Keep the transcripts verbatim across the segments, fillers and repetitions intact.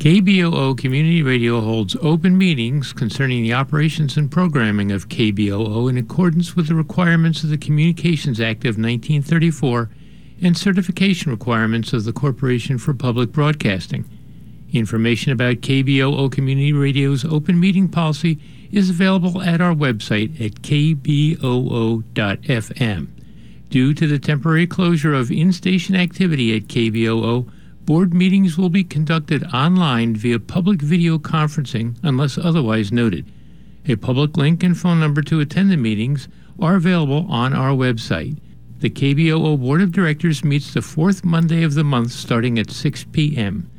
K B O O Community Radio holds open meetings concerning the operations and programming of K B O O in accordance with the requirements of the Communications Act of nineteen thirty-four and certification requirements of the Corporation for Public Broadcasting. Information about K B O O Community Radio's open meeting policy is available at our website at k b o o dot f m. Due to the temporary closure of in-station activity at K B O O, board meetings will be conducted online via public video conferencing unless otherwise noted. A public link and phone number to attend the meetings are available on our website. The K B O O Board of Directors meets the fourth Monday of the month starting at six p.m.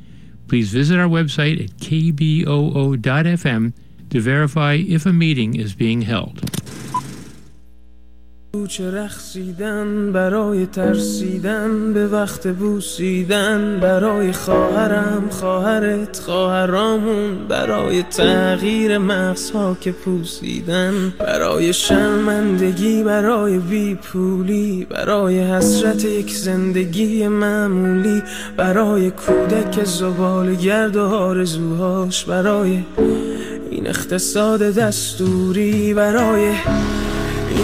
Please visit our website at k b o o dot f m to verify if a meeting is being held. چه رقصیدن برای ترسیدن به وقت بوسیدن برای خواهرم خواهرت خواهرامون برای تغییر مغزها که پوسیدن برای شرمندگی برای بیپولی برای حسرت یک زندگی معمولی برای کودک زبالگرد و آرزوهاش برای این اقتصاد دستوری برای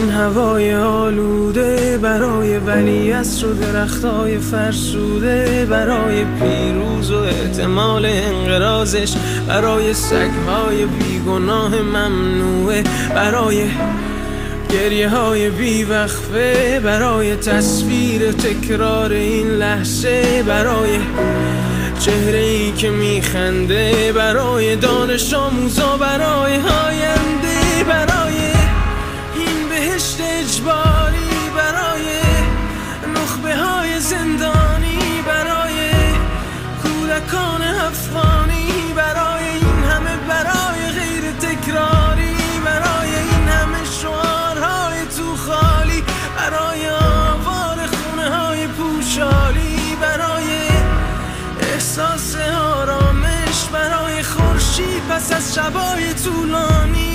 این هوای آلوده برای ولیعصر و درختای فرسوده برای پیروز و احتمال انقراضش برای سگهای بیگناه ممنوعه برای گریه های بیوقفه برای تصویر تکرار این لحظه برای چهره‌ای که میخنده برای دانش آموزا برای آینده برای بهشت اجباری برای نخبه های زندانی برای کودکان افغانی برای این همه برای غیر تکراری برای این همه شعارهای تو خالی برای آوار خونه های پوشالی برای احساس آرامش برای خورشید پس از شبای طولانی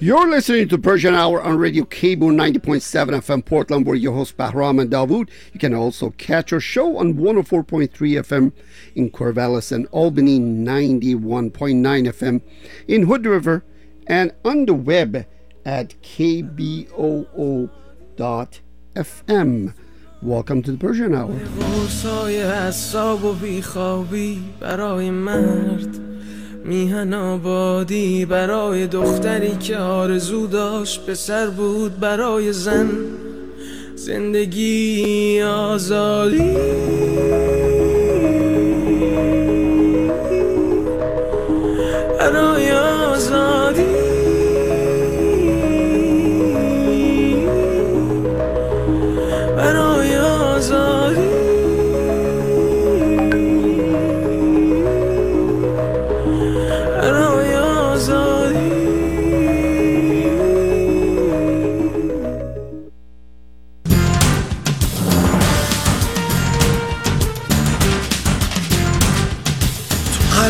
You're listening to Persian Hour on Radio K B O O ninety point seven F M Portland. We're your hosts Bahram and Davud. You can also catch our show on one oh four point three F M in Corvallis and Albany, ninety-one point nine F M in Hood River, and on the web at k b o o dot f m. Welcome to the Persian Hour. غوصای حساب و بیخوابی برای مرد میهن آبادی برای دختری که آرزو داشت پسر بود برای زن زندگی آزادی برای آزادی برای آزادی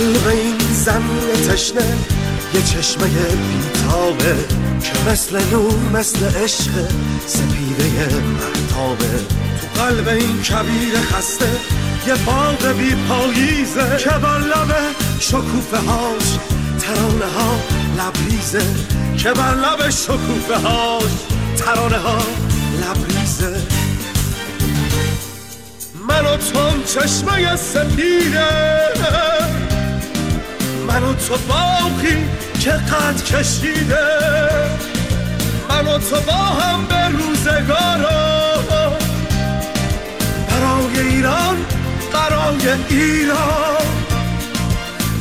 قلب این زمین تشنه یه چشمه بیتابه که مثل نور مثل عشق سپیده محتابه تو قلب این کبیر خسته یه باغ بی پاییزه که بر لب شکوفه هاش ترانه ها لبریزه که بر لب شکوفه هاش ترانه ها لبریزه من و توم چشمه سپیده من و تو باقی که قد کشیده من و تو با هم به روزگارا برای ایران برای ایران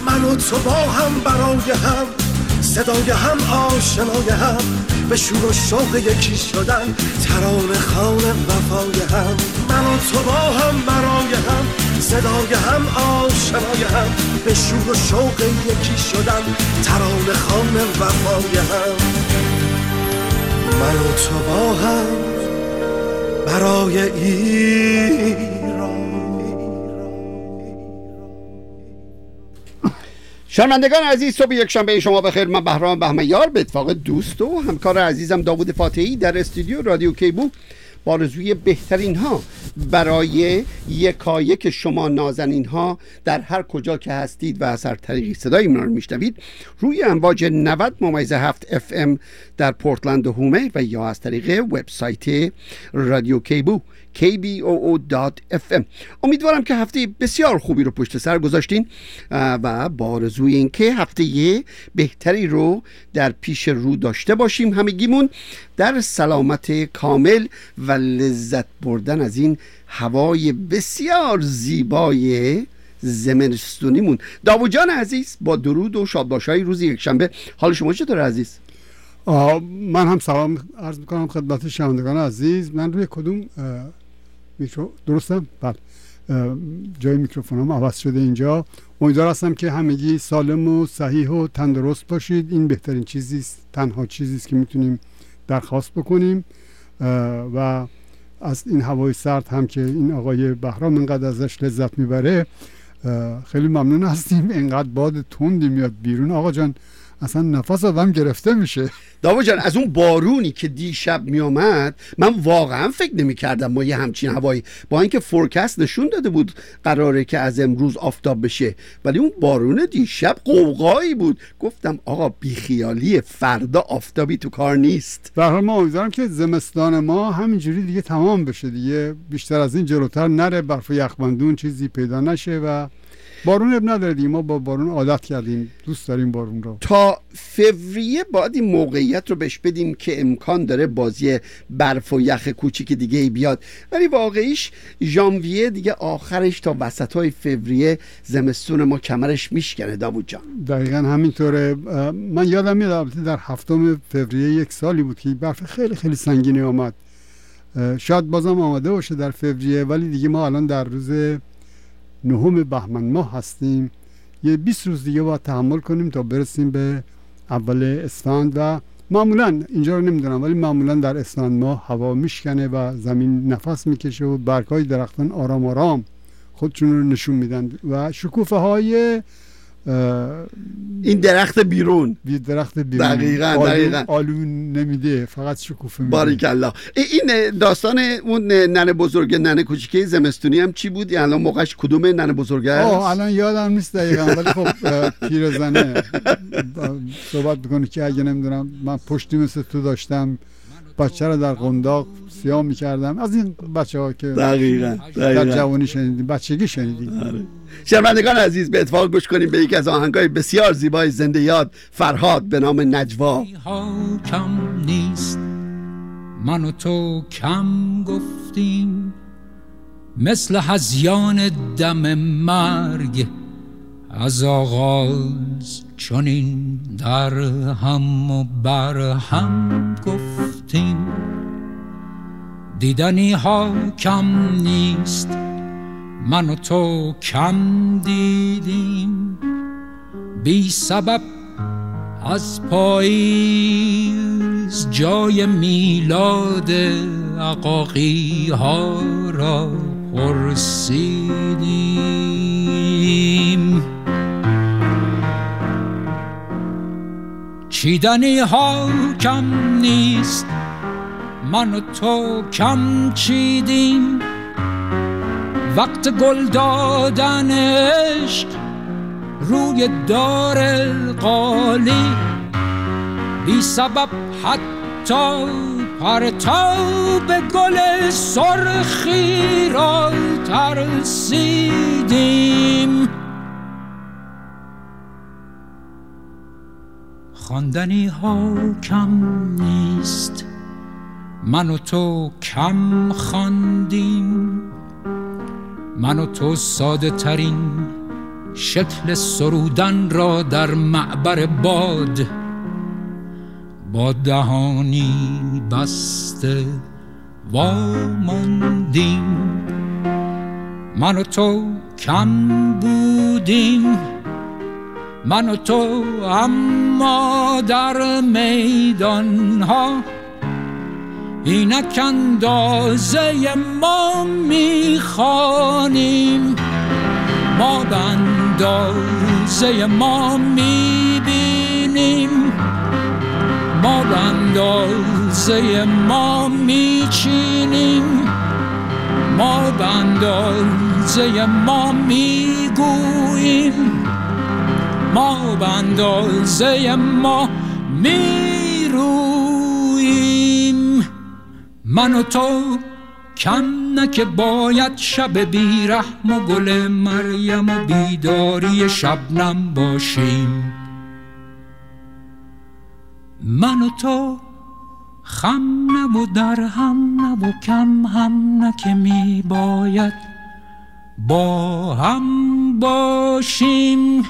من و تو با هم برای هم صدای هم آشنای هم به شور و شوق یکی شدن ترانه خوان وفای هم من و تو با هم برای هم صدای هم آشنای هم به شور و شوق یکی شدن ترانه خوان وفای هم من و تو با هم برای ایران. شنوندگان عزیز، صبح یک شنبه شما بخیر. من بهرام بهمن‌یار به اتفاق دوست و همکار عزیزم داوود فاتحی در استودیو رادیو کیبو با آرزوی بهترین ها برای یکایک شما نازنین ها در هر کجا که هستید و از هر طریقی صدای ما رو میشنوید روی امواج نود و هفت اف ام در پورتلند و هومه و یا از طریق وبسایت رادیو کیبو کی بی او او دات اف ام. امیدوارم که هفته بسیار خوبی رو پشت سر گذاشتین و با آرزوی این که هفته یه بهتری رو در پیش رو داشته باشیم همگیمون در سلامت کامل و لذت بردن از این هوای بسیار زیبای زمستونیمون. داوود جان عزیز، با درود و شادباشی روز یکشنبه، حال شما چطور عزیز؟ من هم سلام عرض میکنم خدمت شنوندگان عزیز. من روی کدوم میکرو درستم؟ بله، جای میکروفونم عوض شده اینجا. امیدوار هستم که همگی سالم و صحیح و تندرست باشید. این بهترین چیزیست، تنها چیزیست که میتونیم درخواست بکنیم و از این هوای سرد هم که این آقای بهرام انقدر ازش لذت میبره خیلی ممنون هستیم. انقدر باد تندی میاد بیرون آقا جان، اصلا نفس آدم گرفته میشه. داوود جان، از اون بارونی که دیشب میومد من واقعا فکر نمیکردم ما یه همچین هوایی، با اینکه فورکست نشون داده بود قراره که از امروز آفتاب بشه، ولی اون بارون دیشب قوقایی بود. گفتم آقا بیخیالی، فردا آفتابی تو کار نیست. برای ما امیدوارم که زمستان ما همینجوری دیگه تمام بشه، دیگه بیشتر از این جلوتر نره، برف و یخبندون چیزی پیدا نشه و بارون اب نداردیم. ما با بارون عادت کردیم، دوست داریم بارون رو. تا فوریه باید این موقعیت رو بهش بدیم که امکان داره بازی برف و یخ کوچیک دیگه بیاد، ولی واقعیش ژانویه دیگه، آخرش تا وسطای فوریه زمستون ما کمرش میشکنه داوود جان. دقیقاً همینطوره. من یادم میاد در هفتم فوریه یک سالی بود که برف خیلی خیلی سنگینی اومد، شاید بازم آماده باشه در فوریه، ولی دیگه ما الان در روز نهم بهمن ماه هستیم، یه بیست روز دیگه باید تحمل کنیم تا برسیم به اول اسفند و معمولا اینجا رو نمیدونم ولی معمولا در اسفند ماه هوا میشکنه و زمین نفس میکشه و برگ‌های درختان آرام آرام خودشون رو نشون میدن و شکوفه های این درخت بیرون بی درخت بیرون دقیقاً آلو، دقیقاً آلو نمیده، فقط شکوفه میده. بارک الله. این داستان اون ننه بزرگ ننه کوچیکه زمستونی هم چی بود؟ الان موقعش کدوم ننه بزرگه است؟ آه الان یادم نیست دقیقاً، ولی خب پیرزنه صحبت میکنه که اگه نمیدونم من پشتی مثل تو داشتم، بچه رو در قنداق سیاه میکردم. از این بچه ها که دقیقاً در جوانی شنیدیم، بچگی شنیدیم. آره. شنوندگان عزیز، به اتفاق گوش کنیم به یکی از آهنگای بسیار زیبای زنده یاد فرهاد به نام نجوا. کم نیست من و تو کم گفتیم، مثل هذیان دم مرگ از آغاز چنین در هم و بر هم گفتیم. دیدنی ها کم نیست من و تو کم دیدیم، بی سبب از پاییز جای میلاد عقاقی ها را پرسیدیم. کشیدنی ها کم نیست، من و تو کم چیدیم، وقت گل دادن عشق روی دار القالی، بی سبب حتی پرتاب گل سرخی را ترسیدیم. خواندنی ها کم نیست، من و تو کم خواندیم، من و تو ساده ترین شکل سرودن را در معبر باد با دهانی بسته واماندیم. من و تو کم بودیم، من و تو اما در میدان ها اینک اندازه ما میخوانیم، ما به اندازه ما میبینیم، ما به اندازه ما میچینیم، ما به اندازه ما میگوییم، ما به اندازه ما میرویم. من و تو کم نکه باید شب بیرحم و گل مریم و بیداری شبنم باشیم، من و تو خم نه و در هم نه و کم هم نه که می باید با هم باشیم.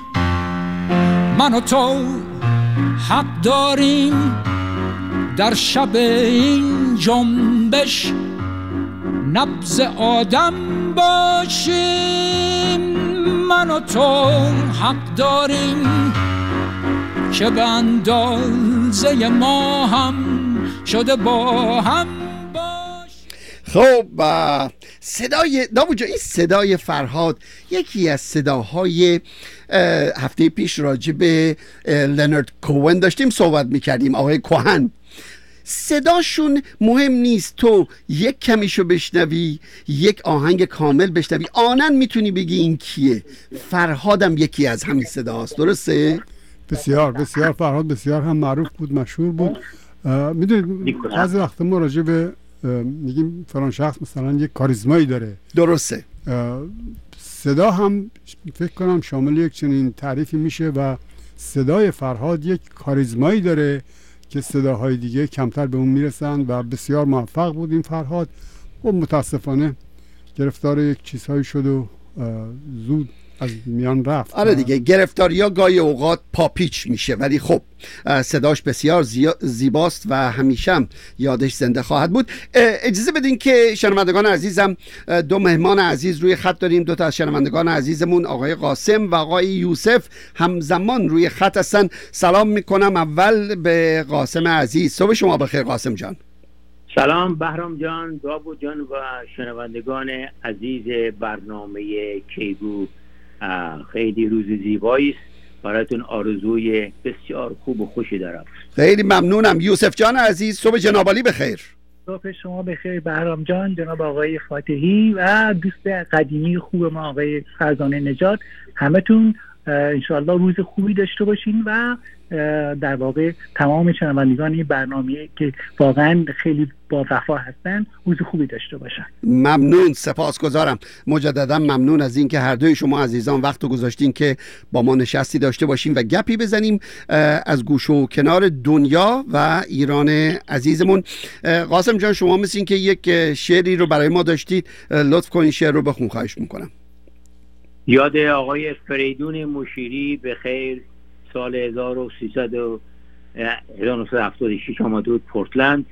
من و تو حق داریم در شب این جنبش نبض آدم باشیم، من و تو حق داریم که به اندازه ما هم شده با هم باش. خب صدای داوود، این صدای فرهاد یکی از صداهای هفته پیش راجع به لنارد کوهن داشتیم صحبت میکردیم. آقای کوهن صداشون مهم نیست، تو یک کمیشو بشنوی، یک آهنگ کامل بشنوی، آنن میتونی بگی این کیه. فرهادم یکی از همین صداهاست، درسته؟ بسیار بسیار فرهاد بسیار هم معروف بود، مشهور بود. میدونید از وقت ما راجع به میگیم فلان شخص مثلا یک کاریزمایی داره، درسته؟ صدا هم فکر کنم شامل یک چنین تعریفی میشه و صدای فرهاد یک کاریزمایی داره که صداهای دیگه کمتر به اون میرسن و بسیار موفق بود این فرهاد. و متاسفانه گرفتار یک چیزهایی شد و زود از میان رفت. آره دیگه، گرفتاریا گاهی اوقات پاپیچ میشه، ولی خب صداش بسیار زیباست و همیشه هم یادش زنده خواهد بود. اجازه بدین که شنوندگان عزیزم، دو مهمان عزیز روی خط داریم، دو تا از شنوندگان عزیزمون آقای قاسم و آقای یوسف همزمان روی خط هستن. سلام میکنم اول به قاسم عزیز. صبح شما بخیر قاسم جان. سلام بهرام جان، داوود جان و شنوندگان عزیز برنامه کیبو. خیلی روز زیبایی است، براتون آرزوی بسیار خوب و خوشی دارم. خیلی ممنونم یوسف جان عزیز. صبح جنابالی بخیر. صبح شما بخیر بهرام جان، جناب آقای فاتحی و دوست قدیمی خوب ما آقای فرزانه نجات. همتون انشاءالله روز خوبی داشته باشین و در واقع تمام شنوندگان این برنامه که واقعا خیلی با وفا هستن روز خوبی داشته باشن. ممنون، سپاسگزارم. مجددا ممنون از اینکه هر دوی شما عزیزان وقت گذاشتین که با ما نشستی داشته باشیم و گپی بزنیم از گوش و کنار دنیا و ایران عزیزمون. قاسم جان شما مثل این که یک شعری رو برای ما داشتید، لطف کنین شعر رو بخون خواهش میکنم. یاد آقای فریدون مشیری به خیر سال هزار و سیصد و هفتاد و شش آمد بود پورتلند،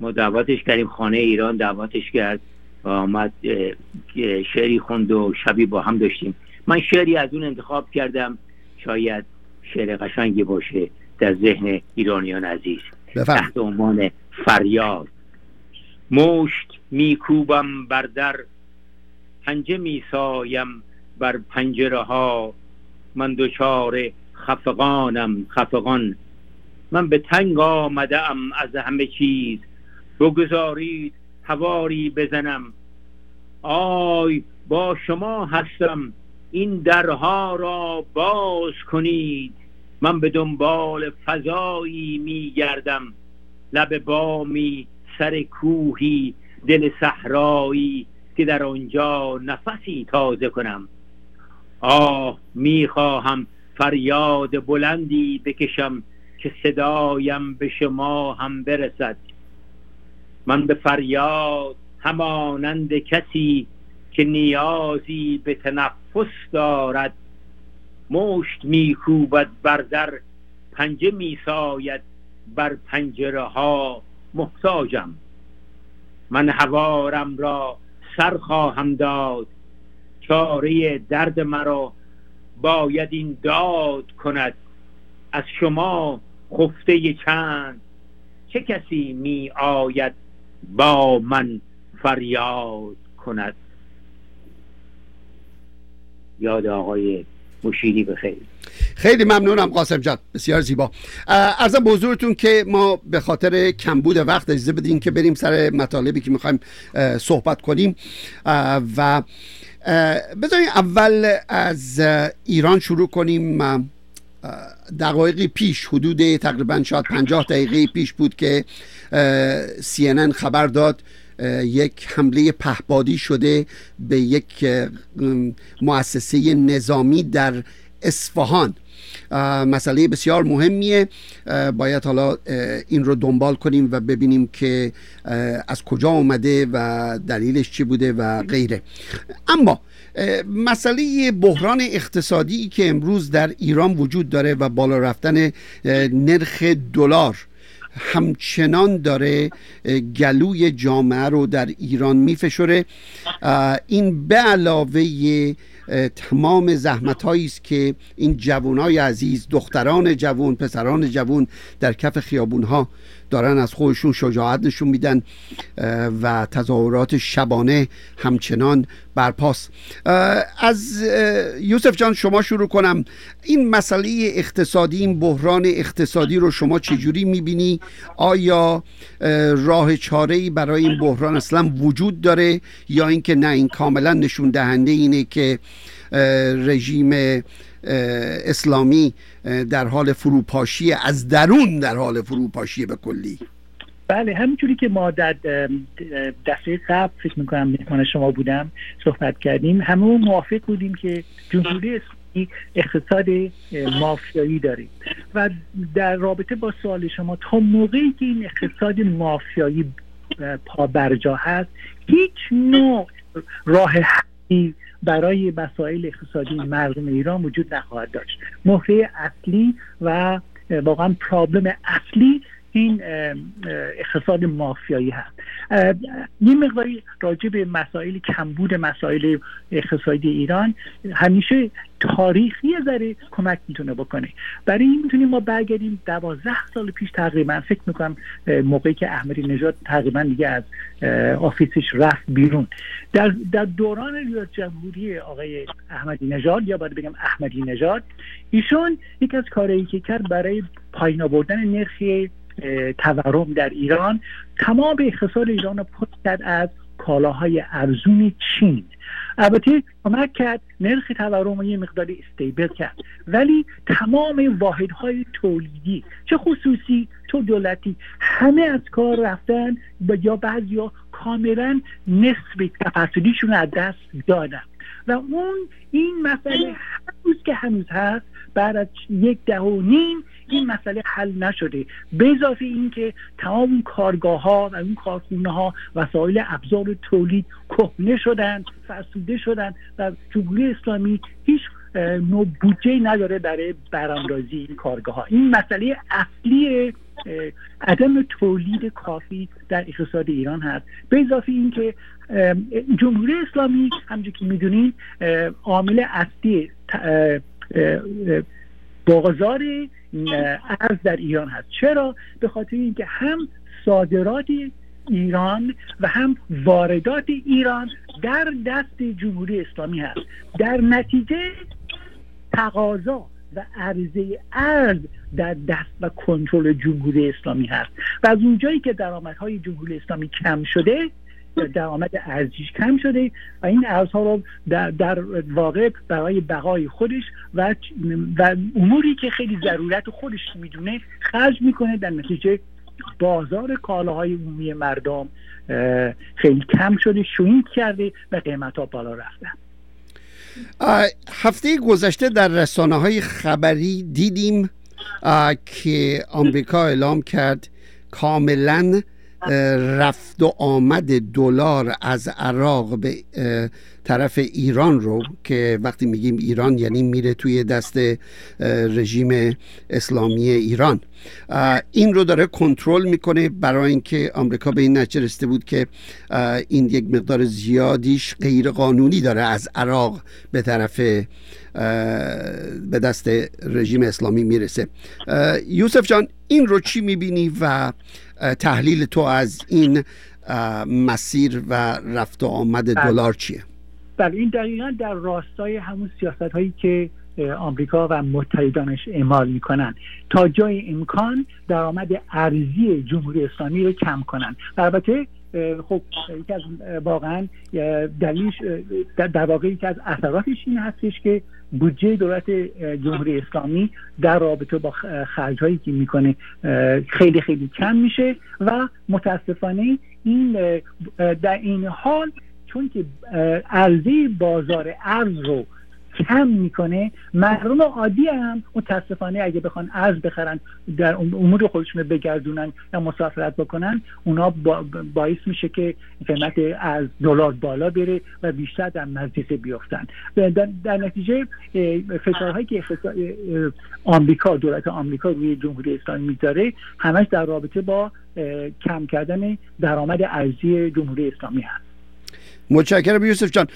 ما دعوتش کردیم خانه ایران، دعوتش کرد و آمد شعری خوند و شبی با هم داشتیم. من شعری از اون انتخاب کردم، شاید شعر قشنگی باشه در ذهن ایرانیان عزیز، تحت عنوان فریاد. مشت میکوبم بر در، پنجه میسایم بر پنجره ها، من دوچار خفقانم خفقان، من به تنگ آمده ام از همه چیز، بگذارید حواری بزنم. آی با شما هستم، این درها را باز کنید. من به دنبال فضایی می گردم، لب بامی، سر کوهی، دل صحرایی که در آنجا نفسی تازه کنم. آه می خواهم فریاد بلندی بکشم که صدایم به شما هم برسد. من به فریاد همانند کسی که نیازی به تنفس دارد، مشت میکوبد بر در، پنجه میساید بر پنجره ها، محتاجم. من حوارم را سر خواهم داد، چاره درد مرا باید این داد کند. از شما خفته چند، چه کسی می آید با من فریاد کند؟ یاد آقای مشیری بخیر. خیلی ممنونم قاسم جان، بسیار زیبا. عرضم به حضورتون که ما به خاطر کمبود وقت اجازه بدین که بریم سر مطالبی که میخوایم صحبت کنیم و بذاریم اول از ایران شروع کنیم. دقایقی پیش، حدود تقریبا شاید پنجاه دقیقه پیش بود که سی ان ان خبر داد یک حمله پهپادی شده به یک مؤسسه نظامی در اصفهان. مسئله بسیار مهمیه، باید حالا این رو دنبال کنیم و ببینیم که از کجا اومده و دلیلش چی بوده و غیره. اما مسئله بحران اقتصادی که امروز در ایران وجود داره و بالا رفتن نرخ دلار همچنان داره گلوی جامعه رو در ایران میفشوره. این به علاوه تمام زحمت‌هایی است که این جوانای عزیز، دختران جوان، پسران جوان در کف خیابون‌ها دارن از خودشون شجاعت نشون میدن و تظاهرات شبانه همچنان برپاست. از یوسف جان شما شروع کنم. این مسئله اقتصادی، این بحران اقتصادی رو شما چجوری میبینی؟ آیا راه چاره‌ای برای این بحران اصلا وجود داره یا اینکه نه، این کاملا نشون دهنده اینه که رژیم اسلامی در حال فروپاشی از درون، در حال فروپاشی به کلی؟ بله، همینجوری که ما در دفعه قبل فکر میکنم میهمان شما بودم صحبت کردیم، همون موافق بودیم که جمهوری اسلامی اقتصاد مافیایی داره و در رابطه با سوال شما، تا موقعی که این اقتصاد مافیایی پا برجا هست هیچ نوع راه حلی برای مسائل اقتصادی مردم ایران وجود نخواهد داشت. مهره اصلی و واقعا پرابلم اصلی این اقتصاد مافیایی هست. یه مقداری راجع به مسائل کمبود مسائل اقتصادی ایران همیشه تاریخی ذره کمک میتونه بکنه. برای این میتونیم ما برگردیم دوازده سال پیش تقریبا، فکر میکنم موقعی که احمدی نژاد تقریبا دیگه از آفیسش رفت بیرون، در, در دوران ریاست جمهوری آقای احمدی نژاد، یا باید بگم احمدی نژاد، ایشون یکی از کارهایی که کرد برای پایین آوردن نرخ تورم در ایران، تمام اقتصاد ایران رو پر کرد از کالاهای ارزون چین. البته کمک کرد نرخ تورم یه مقدار استیبل کرد، ولی تمام واحدهای تولیدی، چه خصوصی چه دولتی، همه از کار رفتن یا بعضیا کاملا نصف تفصیلیشون از دست دادن و اون این مسئله هنوز که هنوز هست، بعد از یک ده و نیم این مسئله حل نشده. به اضافه این که تمام کارگاه ها و اون کارخونه ها وسایل ابزار تولید کهنه شدن، فرسوده شدن و جمهوری اسلامی هیچ نوع بودجه نداره برای براندازی این کارگاه ها. این مسئله اصلی عدم تولید کافی در اقتصاد ایران هست. به اضافه این که جمهوری اسلامی همونجوری که میدونید عامل اصلی بازار ارز در ایران هست. چرا؟ به خاطر اینکه هم صادرات ایران و هم واردات ایران در دست جمهوری اسلامی هست. در نتیجه تقاضا و عرضه ارز در دست و کنترل جمهوری اسلامی هست و از اونجایی که درآمدهای جمهوری اسلامی کم شده، درآمد ارزیش کم شده و این ارزها رو در, در واقع برای بقای خودش و, و اموری که خیلی ضرورت خودش میدونه خرج میکنه، در نتیجه بازار کالاهای عمومی مردم خیلی کم شده، شوینگ کرده و قیمت‌ها بالا رفته. هفته گذشته در رسانه‌های خبری دیدیم که آمریکا اعلام کرد کاملاً رفت و آمد دلار از عراق به طرف ایران رو، که وقتی میگیم ایران یعنی میره توی دست رژیم اسلامی ایران، این رو داره کنترل میکنه، برای اینکه آمریکا به این نتیجه رسیده بود که این یک مقدار زیادیش غیر قانونی داره از عراق به طرف به دست رژیم اسلامی میرسه. یوسف جان، این رو چی میبینی و تحلیل تو از این مسیر و رفت و آمد دلار چیه؟ بله، این دقیقا در راستای همون سیاست هایی که آمریکا و متحدانش اعمال میکنن تا جای امکان درآمد ارزی جمهوری اسلامی رو کم کنن. البته خب یکی از واقعا دلیلش در واقع یکی از اثراتش این هستش که بودجه دولت جمهوری اسلامی در رابطه با خرج‌هایی که میکنه خیلی خیلی کم میشه و متاسفانه این در این حال چون که عرضه بازار ارز رو کم میکنه، مردم عادی هم متاسفانه اگه بخوان ارز بخرن در امور خودشون بگردونن یا مسافرت بکنن، اونا با باعث میشه که قیمت از دلار بالا بره و بیشتر در مزیقه بیافتن. در نتیجه فشارهایی که آمریکا دولت آمریکا روی جمهوری اسلامی میذاره همش در رابطه با کم کردن درآمد ارزی جمهوری اسلامی هست. متشکرم یوسف جان.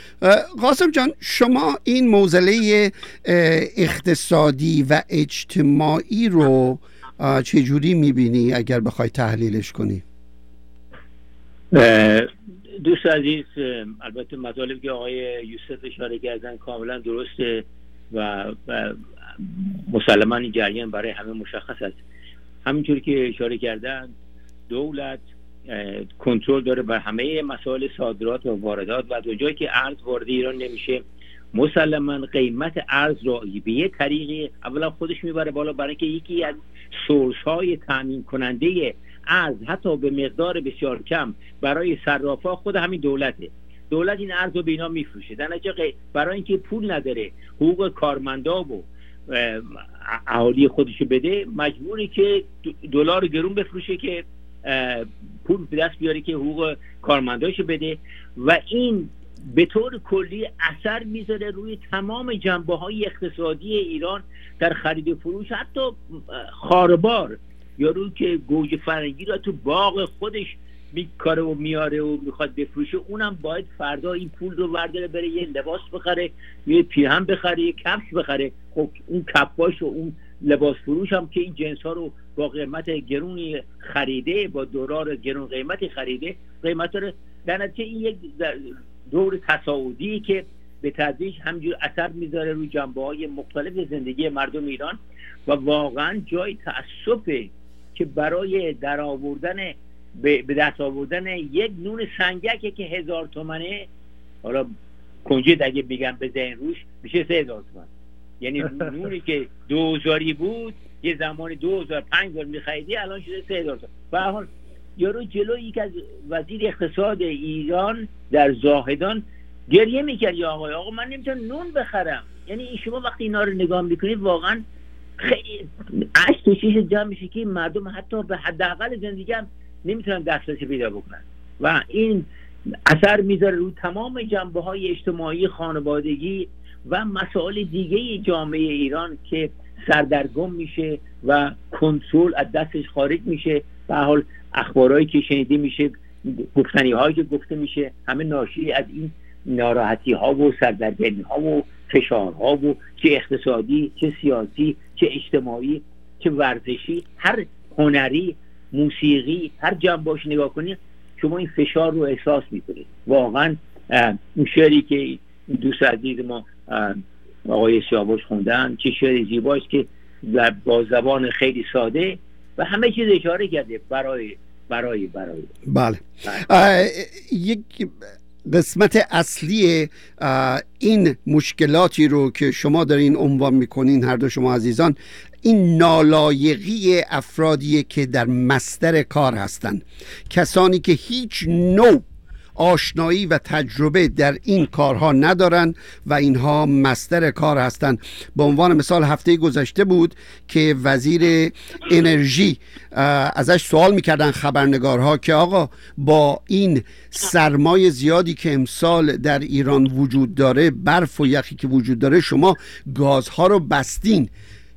قاسم جان، شما این معضله اقتصادی و اجتماعی رو چجوری میبینی اگر بخوای تحلیلش کنی؟ دوست عزیز، البته مطالبی که آقای یوسف اشاره کردن کاملا درسته و مسلماً این جریان برای همه مشخص است. همینطور که اشاره کردن دولت کنترل داره بر همه مسائل صادرات و واردات و تا جایی که ارز وارد ایران نمیشه مسلما قیمت ارز رو به یه طریقی اولا خودش میبره بالا، برای که یکی از سورس های تامین کننده ارز حتی به مقدار بسیار کم برای صرافا خود همین دولته. دولت این ارز رو به اینا میفروشه، در نتیجه برای اینکه پول نداره حقوق کارمندا و اهالی خودش بده مجبوره که دلار گرون بفروشه که پول به دست بیاره که حقوق کارمنداشو بده، و این به طور کلی اثر میذاره روی تمام جنبه های اقتصادی ایران در خرید و فروش، حتی خاربار یارو که گوجه فرنگی را تو باغ خودش میکاره و میاره و میخواد بفروشه، اونم باید فردا این پول رو ورداره بره یه لباس بخره، یه پیرهن بخره، یه کفش بخره. خب اون کفاش و اون لباس فروش هم که این جنس ها رو با قیمت گرونی خریده، با دلار گرون قیمتی خریده، قیمت رو در نتیجه این یک دور تصاعدی که به تدریج همجور اثر میذاره روی جنبه‌های مختلف زندگی مردم ایران و واقعا جای تأسفه که برای در آوردن به دست آوردن یک نون سنگکه که هزار تومنه، حالا کنجد اگه بگم بزنین روش میشه سه هزار تومن، یعنی نونی که دوزاری بود یه زمان دوزار پنج دار میخریدی الان شده سه دار. و یارو جلو یک از وزیر اقتصاد ایران در زاهدان گریه میکرد، یا آقای آقا من نمیتونم نون بخرم. یعنی شما وقتی اینا رو نگاه میکنید واقعا خیلی عشق و شیش جمع میشه که مردم حتی به حداقل زندگی هم نمیتونن دسترسی پیدا بکنن و این اثر میذاره رو تمام جنبه های اجتماعی، خانوادگی و مسائل دیگه جامعه ایران که سردرگم میشه و کنترل از دستش خارج میشه. به هر حال اخبارهایی که شنیده میشه، گفتنی‌هایی که گفته میشه، همه ناشی از این ناراحتی‌ها و سردرگمی‌ها و فشارها و چه اقتصادی، چه سیاسی، چه اجتماعی، چه ورزشی، هر هنری، موسیقی، هر جنبه‌اش نگاه کنید شما این فشار رو احساس میکنید. واقعا اون شعری که دوست عزیز ما آقای سیاوش خوندن، چه شعر زیباش که با زبان خیلی ساده و همه چیز اشاره کرده برای برای برای بله. یک قسمت اصلی این مشکلاتی رو که شما دارین عنوان میکنین هر دو شما عزیزان، این نالایقی افرادی که در مصدر کار هستن، کسانی که هیچ نوع آشنایی و تجربه در این کارها ندارن و اینها مصدر کار هستند. به عنوان مثال هفته گذشته بود که وزیر انرژی ازش سوال میکردن خبرنگارها که آقا با این سرمای زیادی که امسال در ایران وجود داره، برف و یخی که وجود داره، شما گازها رو بستین،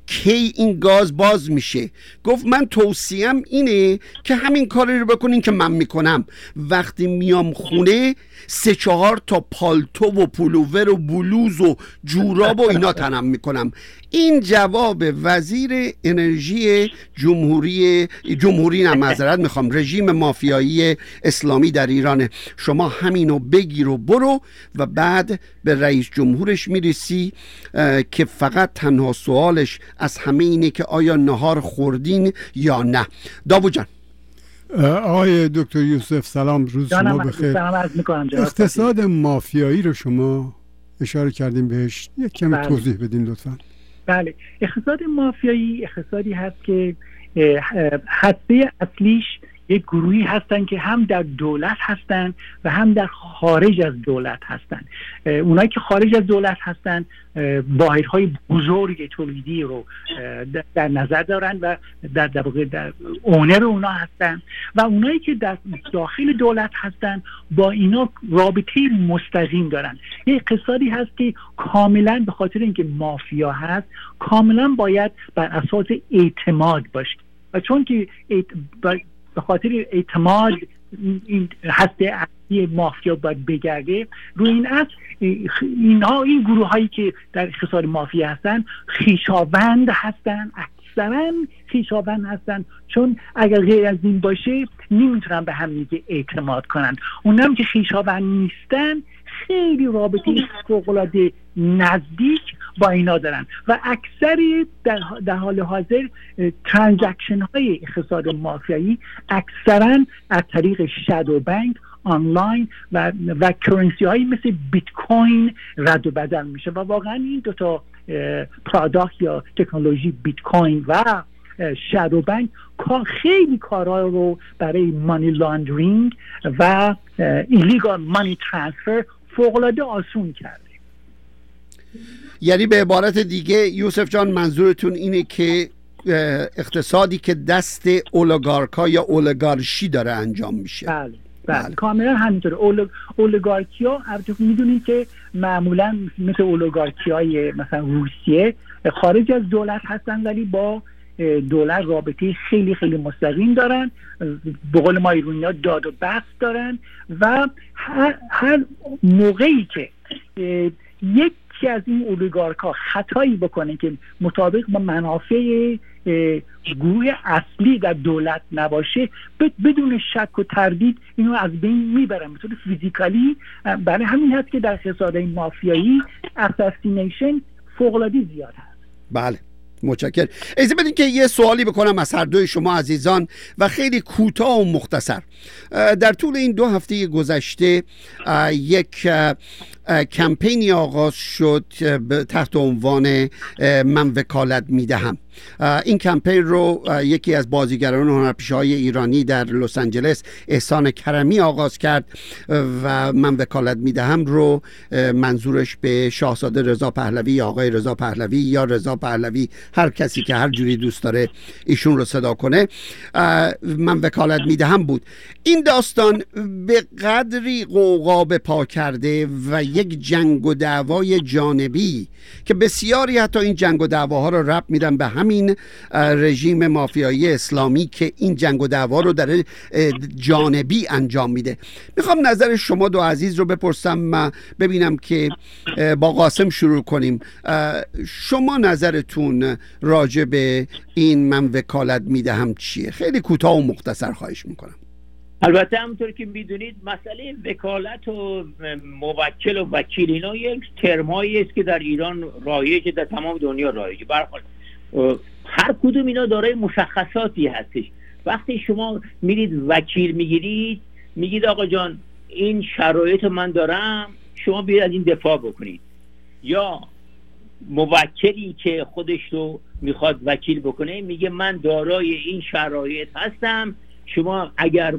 کی این گاز باز میشه؟ گفت من توصیهم اینه که همین کاری رو بکنین که من میکنم. وقتی میام خونه سه چهار تا پالتو و پولوور و بلوز و جوراب و اینا تنم میکنم. این جواب وزیر انرژی جمهوری جمهوری نه معذرت میخوام رژیم مافیایی اسلامی در ایرانه. شما همینو بگیر و برو و بعد به رئیس جمهورش میرسی که فقط تنها سوالش از همه اینه که آیا نهار خوردین یا نه. داوود جان. آقای دکتر یوسف سلام، روز شما بخیر. اقتصاد مافیایی رو شما اشاره کردیم بهش، یک کمی بله. توضیح بدین لطفا. بله، اقتصاد مافیایی اقتصادی هست که حسبه اصلیش یک گروهی هستن که هم در دولت هستن و هم در خارج از دولت هستن. اونایی که خارج از دولت هستن واحدهای بزرگ تولیدی رو در نظر دارن و در در واقع در اونر اونا هستن، و اونایی که در داخل دولت هستن با اینا رابطه مستقیم دارن. یه اقتصادی هست که کاملا به خاطر اینکه مافیا هست کاملا باید بر اساس اعتماد باشه، و چون که ایت... به خاطر اعتماد این هسته اصلی مافیا باید بگرده، روی این اصل اینها این گروه هایی که در اقتصاد مافیا هستن خویشاوند هستن، اکثرا خویشاوند هستن، چون اگر غیر از این باشه نمیتونن به هم دیگه اعتماد کنن. اونام که خویشاوند نیستن خیلی رابطه فوق‌العاده نزدیک با اینا دارن، و اکثر در, در حال حاضر ترانزکشن های اقتصاد مافیایی اکثرا از طریق شادو بانک آنلاین و و کرنسی هایی مثل بیت کوین رد و بدل میشه، و واقعا این دو تا پروداکت یا تکنولوژی بیت کوین و شادو بانک خیلی کارا رو برای مانی لاندرینگ و ایلیگال مانی ترانسفر فوق‌العاده آسون کرده. یعنی به عبارت دیگه یوسف جان منظورتون اینه که اقتصادی که دست اولیگارکا یا اولیگارشی داره انجام میشه؟ بله بله, بله. کاملا همینطوره. اول... اولیگارکیا البته میدونید که معمولا مثل اولیگارکیای مثلا روسیه خارج از دولت هستن ولی با دولت رابطه خیلی خیلی مستقیم دارن، به قول ما ایرانی‌ها داد و بست دارن، و هر, هر موقعی که یک که از این اولیگارک‌ها خطایی بکنه که مطابق با منافع گروه اصلی در دولت نباشه، بدون شک و تردید اینو از بین میبرن مثل فیزیکالی. برای همین هست که در اقتصاد مافیایی اساسینیشن فوق‌العاده زیاد هست. بله متشکرم. اجازه بدین که یه سوالی بکنم از هر دوی شما عزیزان و خیلی کوتاه و مختصر. در طول این دو هفته گذشته یک کمپینی آغاز شد تحت عنوان من وکالت میدهم. این کمپین رو یکی از بازیگران و هنرپیشه‌های ایرانی در لس آنجلس احسان کرمی آغاز کرد و من وکالت میدهم رو منظورش به شاهزاده رضا پهلوی یا آقای رضا پهلوی یا رضا پهلوی، هر کسی که هر جوری دوست داره ایشون رو صدا کنه، من وکالت میدهم بود. این داستان به قدری قوقا به پا کرده و یک جنگ و دعوای جانبی که بسیاری حتی این جنگ و دعواها رو ربط میدن به همین رژیم مافیایی اسلامی که این جنگ و دعوا رو در جانبی انجام میده. میخوام نظر شما دو عزیز رو بپرسم، ببینم که با قاسم شروع کنیم. شما نظرتون راجع به این من وکالت میدهم چیه؟ خیلی کوتاه و مختصر خواهش میکنم. البته همونطور که میدونید مسئله وکالت و موکل و وکیل اینا یک ترمایی است که در ایران رایجه، در تمام دنیا رایجه. برخلاف هر کدوم اینا دارای مشخصاتی هستش. وقتی شما میرید وکیل میگیرید میگید آقا جان این شرایط من دارم، شما بیاید از این دفاع بکنید، یا موکلی که خودش رو میخواد وکیل بکنه میگه من دارای این شرایط هستم، شما اگر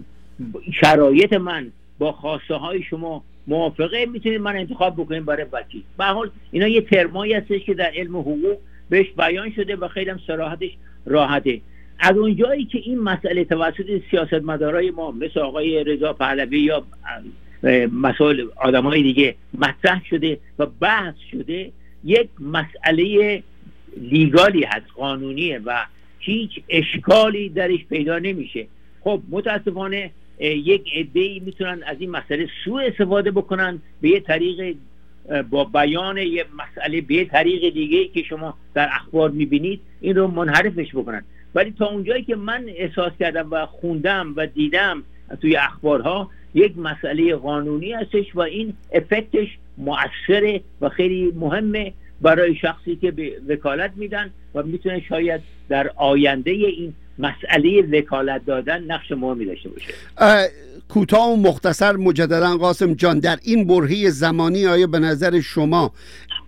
شرایط من با خواسته های شما موافقه میتونید من انتخاب بکنید برای وکیل. به هر حال اینا یه ترمایی هستش که در علم حقوق بهش بیان شده و خیلی هم صراحتش راحته. از اونجایی که این مسئله توسط سیاستمدارای ما مثل آقای رضا پهلوی یا مسائل آدمای دیگه مطرح شده و بحث شده، یک مسئله لیگالی هست، قانونیه و هیچ اشکالی درش پیدا نمیشه. خب متاسفانه یک عده‌ای میتونن از این مسئله سوء استفاده بکنن به یه طریق، با بیان یه مسئله به یه طریق دیگه که شما در اخبار میبینید این رو منحرفش بکنن. ولی تا اونجایی که من احساس کردم و خوندم و دیدم توی اخبارها، یک مسئله قانونی هستش و این افکتش مؤثره و خیلی مهمه برای شخصی که به وکالت میدن و میتونه شاید در آینده این مسئله وکالت دادن نقش مهمی داشته باشه. کوتاه و مختصر مجددا قاسم جان، در این برهه زمانی آیا به نظر شما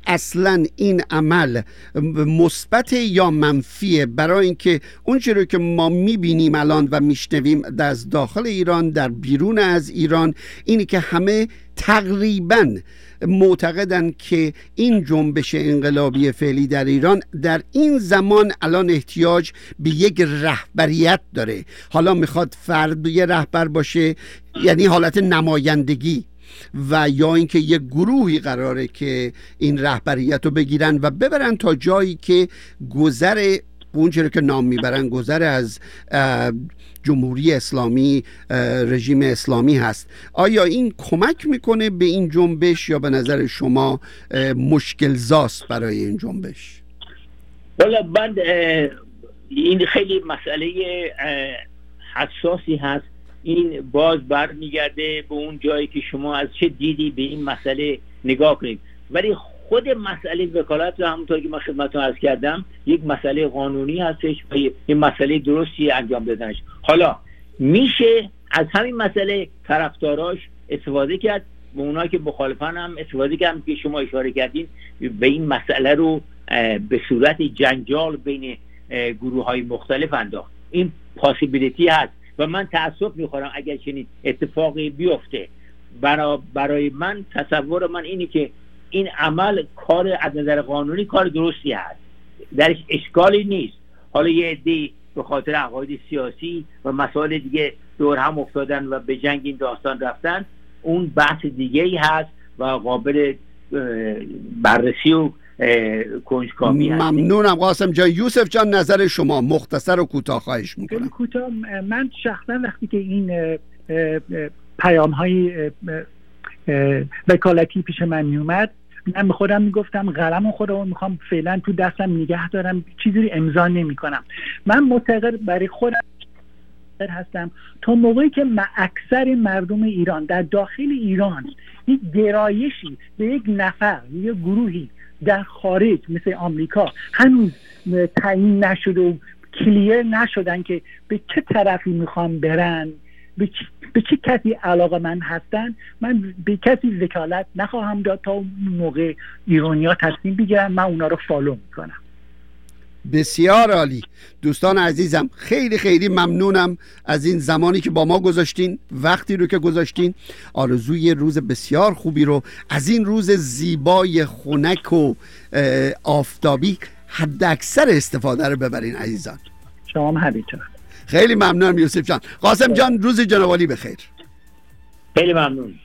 اصلا این عمل مثبت یا منفیه؟ برای اینکه اون چیزی رو که ما میبینیم الان و میشنویم در داخل ایران، در بیرون از ایران، اینی که همه تقریبا معتقدن که این جنبش انقلابی فعلی در ایران در این زمان الان احتیاج به یک رهبریت داره. حالا میخواد فرد یه رهبر باشه، یعنی حالت نمایندگی، و یا اینکه یک گروهی قراره که این رهبریت رو بگیرن و ببرن تا جایی که گذر اونجوری که نام میبرن گذر از جمهوری اسلامی، رژیم اسلامی هست. آیا این کمک میکنه به این جنبش یا به نظر شما مشکل زاست برای این جنبش؟ والا من این خیلی مسئله حساسی هست. این باز برمیگرده به اون جایی که شما از چه دیدی به این مسئله نگاه کنید. ولی خود مسئله وکالت رو همونطور که من خدمتتون عرض کردم یک مسئله قانونی هستش و این مسئله درستی انجام دادنش. حالا میشه از همین مسئله طرفداراش استفاده کرد و اونایی که مخالفن هم استفاده کردن که شما اشاره کردین، به این مسئله رو به صورت جنجال بین گروه‌های مختلف انداخت. این پاسیبیلیتی هست و من تأسف میخورم اگر چنین اتفاقی بیفته. برا برای من تصور من اینه که این عمل کار از نظر قانونی کار درستی هست، درش اشکالی نیست. حالا یه عده‌ای به خاطر عقاید سیاسی و مسائل دیگه دور هم افتادن و به جنگ این داستان رفتن، اون بحث دیگه‌ای هست و قابل بررسی و کنجکاوی هست. ممنونم قاسم جان. یوسف جان نظر شما مختصر و کوتاه خواهش میکنم. کوتاه. من شخصا وقتی که این پیام‌های وکالتی پیش من میومد، من به خودم میگفتم قلم خودمو میخوام فعلا تو دستم نگه دارم، چیزی رو امضا نمیکنم. من معتقد برای خودم هستم تا موقعی که ما اکثر مردم ایران در داخل ایران یک گرایشی به یک نفر یا گروهی در خارج مثل آمریکا هنوز تعیین نشده و کلیر نشدن که به چه طرفی میخوام برن، به چه, به چه کسی علاقه من هستن، من به کسی وکالت نخواهم داد تا موقع ایرانی‌ها تصمیم بگیرن. من اونا رو فالو میکنم. بسیار عالی. دوستان عزیزم خیلی خیلی ممنونم از این زمانی که با ما گذاشتین، وقتی رو که گذاشتین. آرزوی روز بسیار خوبی رو از این روز زیبای خنک و آفتابی حد اکثر استفاده رو ببرین عزیزان. شما هم همینطور. خیلی ممنونم یوسف جان. قاسم جان روز جنابالی بخیر. خیلی ممنون.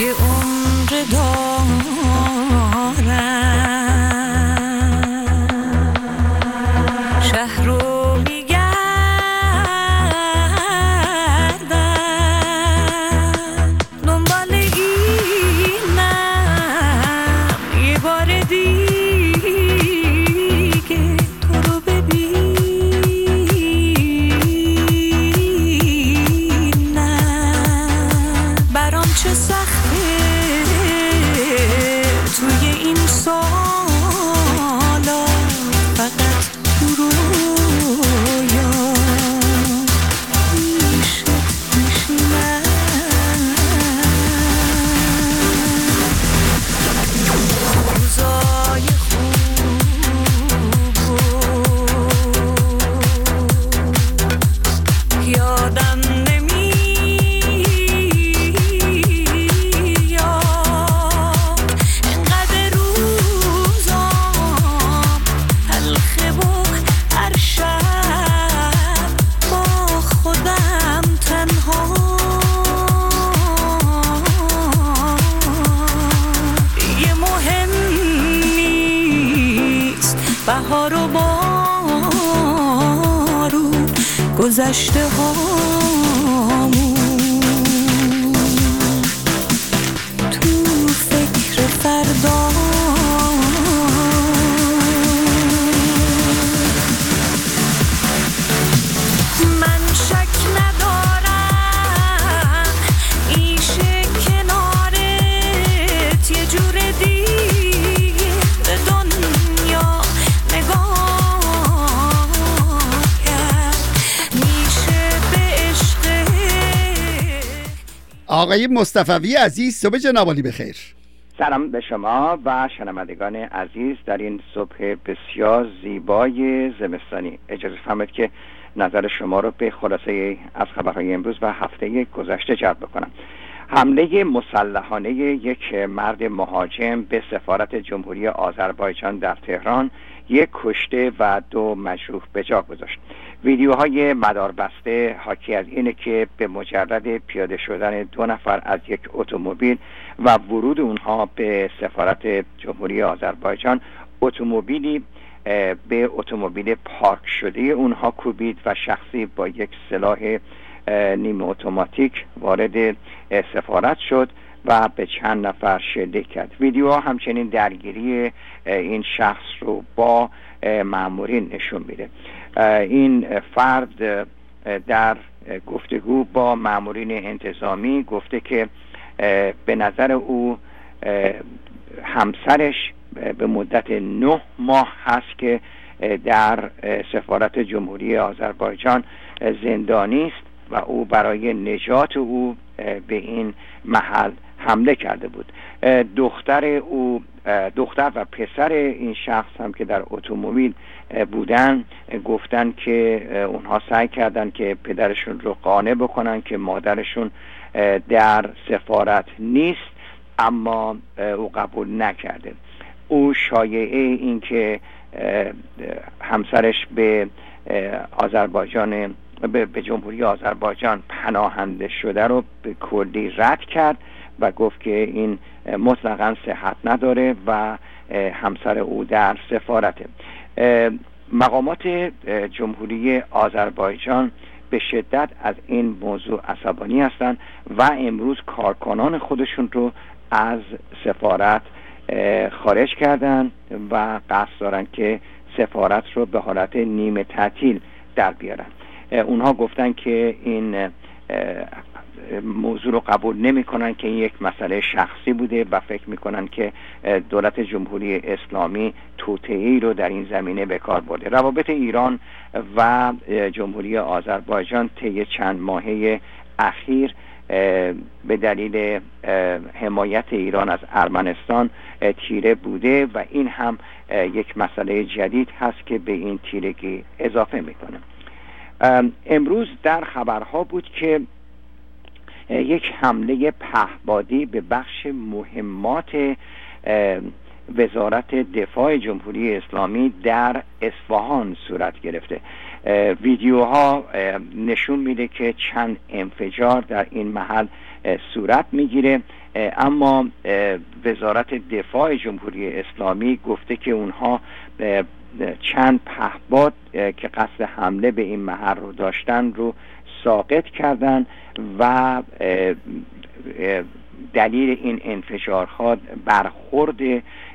یه عمر دارم گذشته هامون تو فکر فردا آقای مصطفی عزیز، صبح جناب عالی بخیر. سلام به شما و شنوندگان عزیز در این صبح بسیار زیبای زمستانی. اجازه فرمایید که نظر شما رو به خلاصه از خبرهای امروز و هفته گذشته جلب کنم. حمله مسلحانه یک مرد مهاجم به سفارت جمهوری آذربایجان در تهران یک کشته و دو مجروح به جا گذاشت. ویدیوهای مداربسته حاکی از اینه که به مجرد پیاده شدن دو نفر از یک اتومبیل و ورود اونها به سفارت جمهوری آذربایجان، اتومبیلی به اتومبیل پارک شده اونها کوبید و شخصی با یک سلاح نیمه اتوماتیک وارد سفارت شد و به چند نفر شلیک کرد. ویدیوها همچنین درگیری این شخص رو با مامورین نشون میده. این فرد در گفتگو با مامورین انتظامی گفته که به نظر او همسرش به مدت نه ماه هست که در سفارت جمهوری آذربایجان زندانی است و او برای نجات او به این محل حمله کرده بود. دختر او دختر و پسر این شخص هم که در اتومبیل بودن گفتن که اونها سعی کردن که پدرشون رو قانع بکنن که مادرشون در سفارت نیست، اما او قبول نکرده. او شایعه این که همسرش به آذربایجان به جمهوری آذربایجان پناهنده شده رو به کلی رد کرد و گفت که این مطلقاً صحت نداره و همسر او در سفارته. مقامات جمهوری آذربایجان به شدت از این موضوع عصبانی هستند و امروز کارکنان خودشون رو از سفارت خارج کردن و قصد دارن که سفارت رو به حالت نیمه تعطیل در بیارن. اونها گفتن که این موضوع رو قبول نمی کنن که این یک مسئله شخصی بوده و فکر می کنن که دولت جمهوری اسلامی توطئه‌ای رو در این زمینه به کار برده. روابط ایران و جمهوری آذربایجان طی چند ماهه اخیر به دلیل حمایت ایران از ارمنستان تیره بوده و این هم یک مسئله جدید هست که به این تیرگی اضافه می کنه. امروز در خبرها بود که یک حمله پهبادی به بخش مهمات وزارت دفاع جمهوری اسلامی در اصفهان صورت گرفته. ویدیوها نشون میده که چند انفجار در این محل صورت میگیره، اما وزارت دفاع جمهوری اسلامی گفته که اونها چند پهباد که قصد حمله به این محل رو داشتن رو ساقط کردن و دلیل این انفجارها برخورد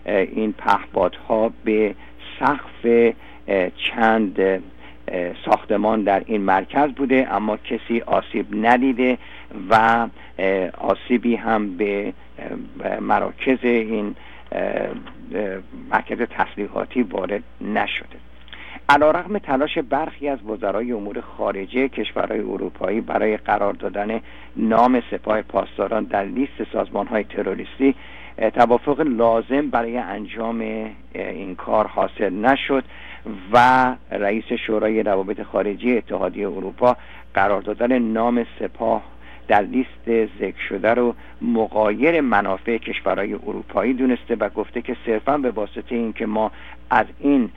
این پهپادها به سقف چند ساختمان در این مرکز بوده، اما کسی آسیب ندیده و آسیبی هم به مراکز این مرکز تسلیحاتی وارد نشده. علیرغم تلاش برخی از وزرای امور خارجه کشورهای اروپایی برای قرار دادن نام سپاه پاسداران در لیست سازمان‌های تروریستی، توافق لازم برای انجام این کار حاصل نشد و رئیس شورای روابط خارجه اتحادیه اروپا قرار دادن نام سپاه در لیست ذکر شده رو مغایر منافع کشورهای اروپایی دونسته و گفته که صرفاً به واسطه اینکه ما از این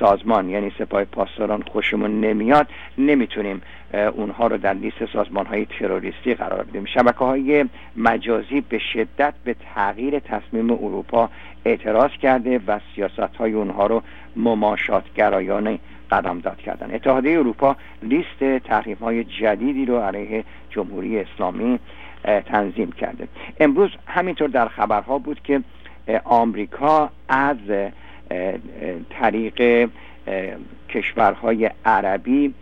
سازمان یعنی سپاه پاسداران خوشمون نمیاد نمیتونیم اونها رو در لیست سازمان‌های تروریستی قرار بدیم. شبکه‌های مجازی به شدت به تغییر تصمیم اروپا اعتراض کرده و سیاست‌های اونها رو مماشات گرایانه قدمزد کردن. اتحادیه اروپا لیست تحریم‌های جدیدی رو علیه جمهوری اسلامی تنظیم کرده. امروز همینطور در خبرها بود که آمریکا از طریق کشورهای عربی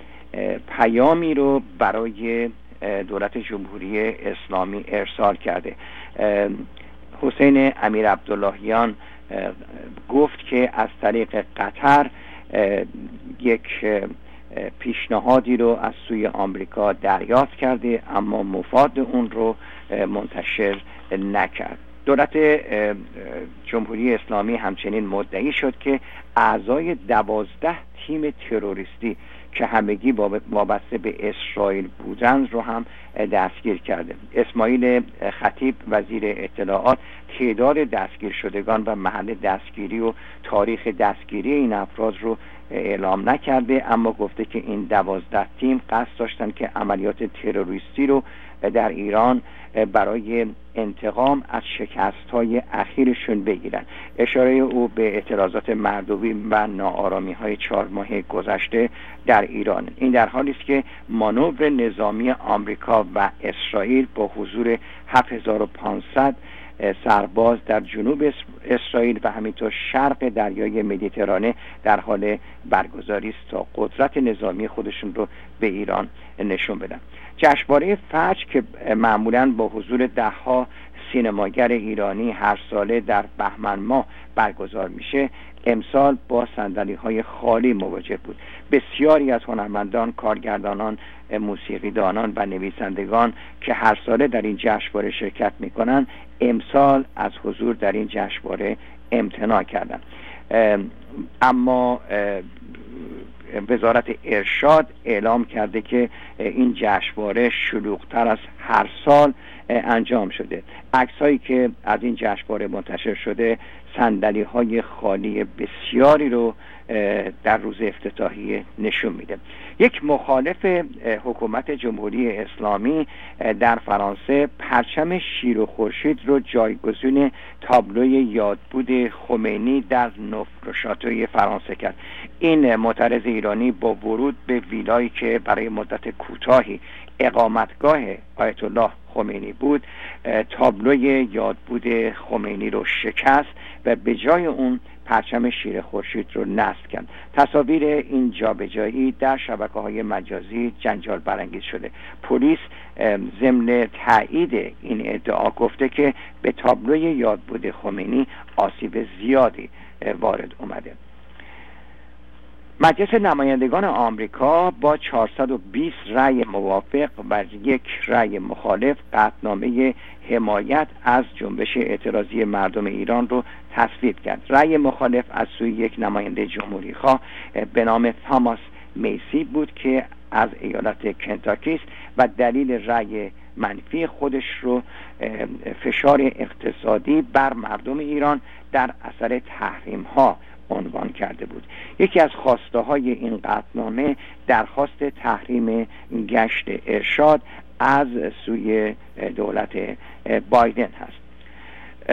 پیامی رو برای دولت جمهوری اسلامی ارسال کرده. حسین امیر عبداللهیان گفت که از طریق قطر یک پیشنهادی رو از سوی آمریکا دریافت کرده اما مفاد اون رو منتشر نکرد. دولت جمهوری اسلامی همچنین مدعی شد که اعضای دوازده تیم تروریستی که همگی وابسته به اسرائیل بودند رو هم دستگیر کرده. اسماعیل خطیب وزیر اطلاعات تعداد دستگیر شدگان و محل دستگیری و تاریخ دستگیری این افراد رو اعلام نکرده اما گفته که این دوازده تیم قصد داشتن که عملیات تروریستی رو در ایران برای انتقام از شکست‌های اخیرشون بگیرن. اشاره او به اعتراضات مردمی و ناآرامی‌های چهار ماه گذشته در ایران. این در حالی است که مانور نظامی آمریکا و اسرائیل با حضور هفت هزار و پانصد سرباز در جنوب اسرائیل و همینطور شرق دریای مدیترانه در حال برگزاری است تا قدرت نظامی خودشون رو به ایران نشون بدن. جشنواره فجر که معمولاً با حضور دهها سینماگر ایرانی هر ساله در بهمن ماه برگزار میشه، امسال با صندلی‌های خالی مواجه بود. بسیاری از هنرمندان، کارگردانان، موسیقیدانان و نویسندگان که هر ساله در این جشنواره شرکت میکنن امسال از حضور در این جشنواره امتناع کردند. اما وزارت ارشاد اعلام کرده که این جشنواره شلوغ‌تر از هر سال انجام شده. عکس‌هایی که از این جشنواره منتشر شده صندلی‌های خالی بسیاری رو در روز افتتاحیه نشون میده. یک مخالف حکومت جمهوری اسلامی در فرانسه پرچم شیر و خورشید رو جایگزین تابلوی یادبود خمینی در نوفل شاتوی فرانسه کرد. این معترض ایرانی با ورود به ویلایی که برای مدت کوتاهی اقامتگاه آیت الله خمینی بود، تابلوی یادبود خمینی رو شکست و به جای اون پرچم شیر خورشید رو نصب کرد. تصاویر این جابجایی در شبکه‌های مجازی جنجال برانگیز شده. پلیس ضمن تایید این ادعا گفته که به تابلوی یادبود خمینی آسیب زیادی وارد اومده. مجلس نمایندگان آمریکا با چهارصد و بیست رأی موافق و یک رأی مخالف قطعنامه حمایت از جنبش اعتراضی مردم ایران رو تصویب کرد. رأی مخالف از سوی یک نماینده جمهوری خواه به نام تاماس میسی بود که از ایالت کنتاکی و دلیل رأی منفی خودش رو فشار اقتصادی بر مردم ایران در اثر تحریم ها عنوان کرده بود. یکی از خواسته های این قطعنامه درخواست تحریم گشت ارشاد از سوی دولت بایدن هست.